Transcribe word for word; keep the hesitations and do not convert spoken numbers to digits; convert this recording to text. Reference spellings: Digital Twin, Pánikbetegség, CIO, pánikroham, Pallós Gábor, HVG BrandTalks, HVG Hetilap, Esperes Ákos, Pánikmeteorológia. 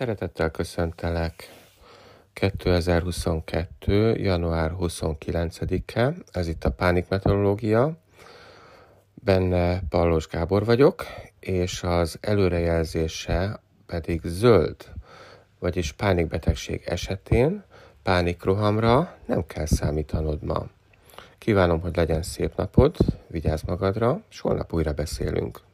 Szeretettel köszöntelek kétezer-huszonkettő. január huszonkilencedike, ez itt a Pánikmeteorológia, benne Pallós Gábor vagyok, és az előrejelzése pedig zöld, vagyis pánikbetegség esetén pánikrohamra nem kell számítanod ma. Kívánom, hogy legyen szép napod, vigyázz magadra, és holnap újra beszélünk.